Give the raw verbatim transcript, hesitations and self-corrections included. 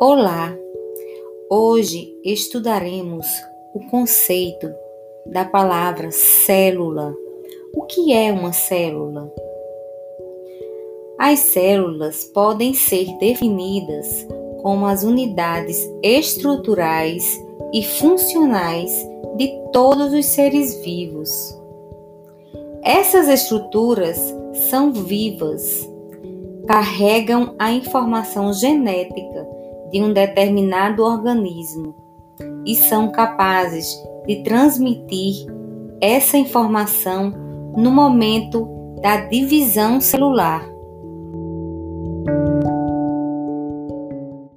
Olá! Hoje estudaremos o conceito da palavra célula. O que é uma célula? As células podem ser definidas como as unidades estruturais e funcionais de todos os seres vivos. Essas estruturas são vivas, carregam a informação genética de um determinado organismo e são capazes de transmitir essa informação no momento da divisão celular.